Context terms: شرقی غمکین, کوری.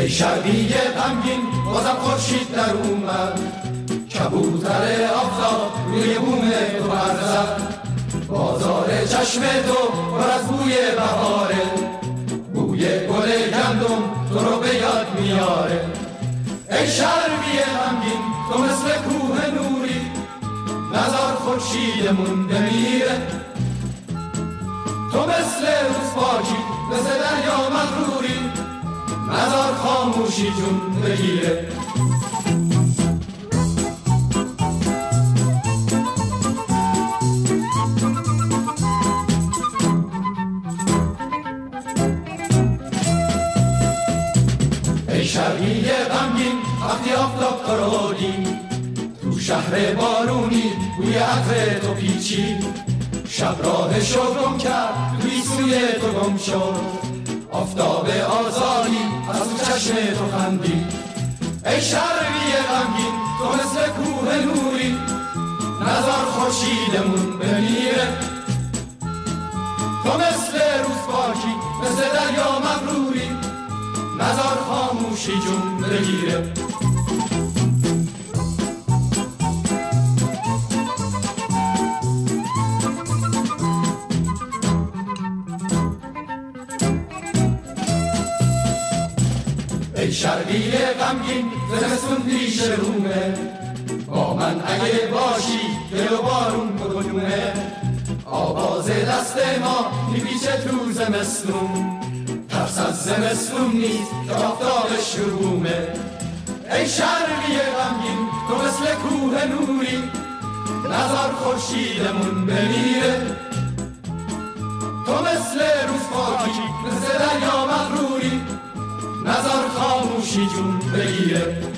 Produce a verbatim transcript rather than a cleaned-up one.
ای شرقی غمگین بازم خورشید در اومد، کبوتر آفتاب روی بوم تو برزد. بازار چشم تو پر از بوی بهاره، بوی گل گندم تو رو به یاد میاره. ای شرقی غمگین تو مثل کوه نوری، نظر خورشیدمون بمیره. تو مثل روز پاکی مثل دریا مغروری، نظر خاموشی جون بگیره. ای شرقی غمگین وقتی آفتاب قرودی، تو شهر بارونی بوی عطر تو پیچی. شب راهشو گم کرد توی سوی تو گم شد، آفتاب آزاری از تو چشم تو خندی. ای شرقی غمگین تو مثل کوه نوری، نظر خورشیدمون بمیره. تو مثل روز پاکی مثل دریا مغروری، نظر خاموشی جون بگیره. ای شرقی غمگین زمستون پیش رومه، با من اگه باشی گل و بارون کدومه. آواز دست ما میپیچه تو زمستون، ترس از زمستون نیست که آفتابش رومه. ای شرقی غمگین تو مثل کوه نوری، نظر خورشیدمون بمیره. تو مثل روز پاکی مثل دریا مغروری، نظر خاموشی جون بگیره.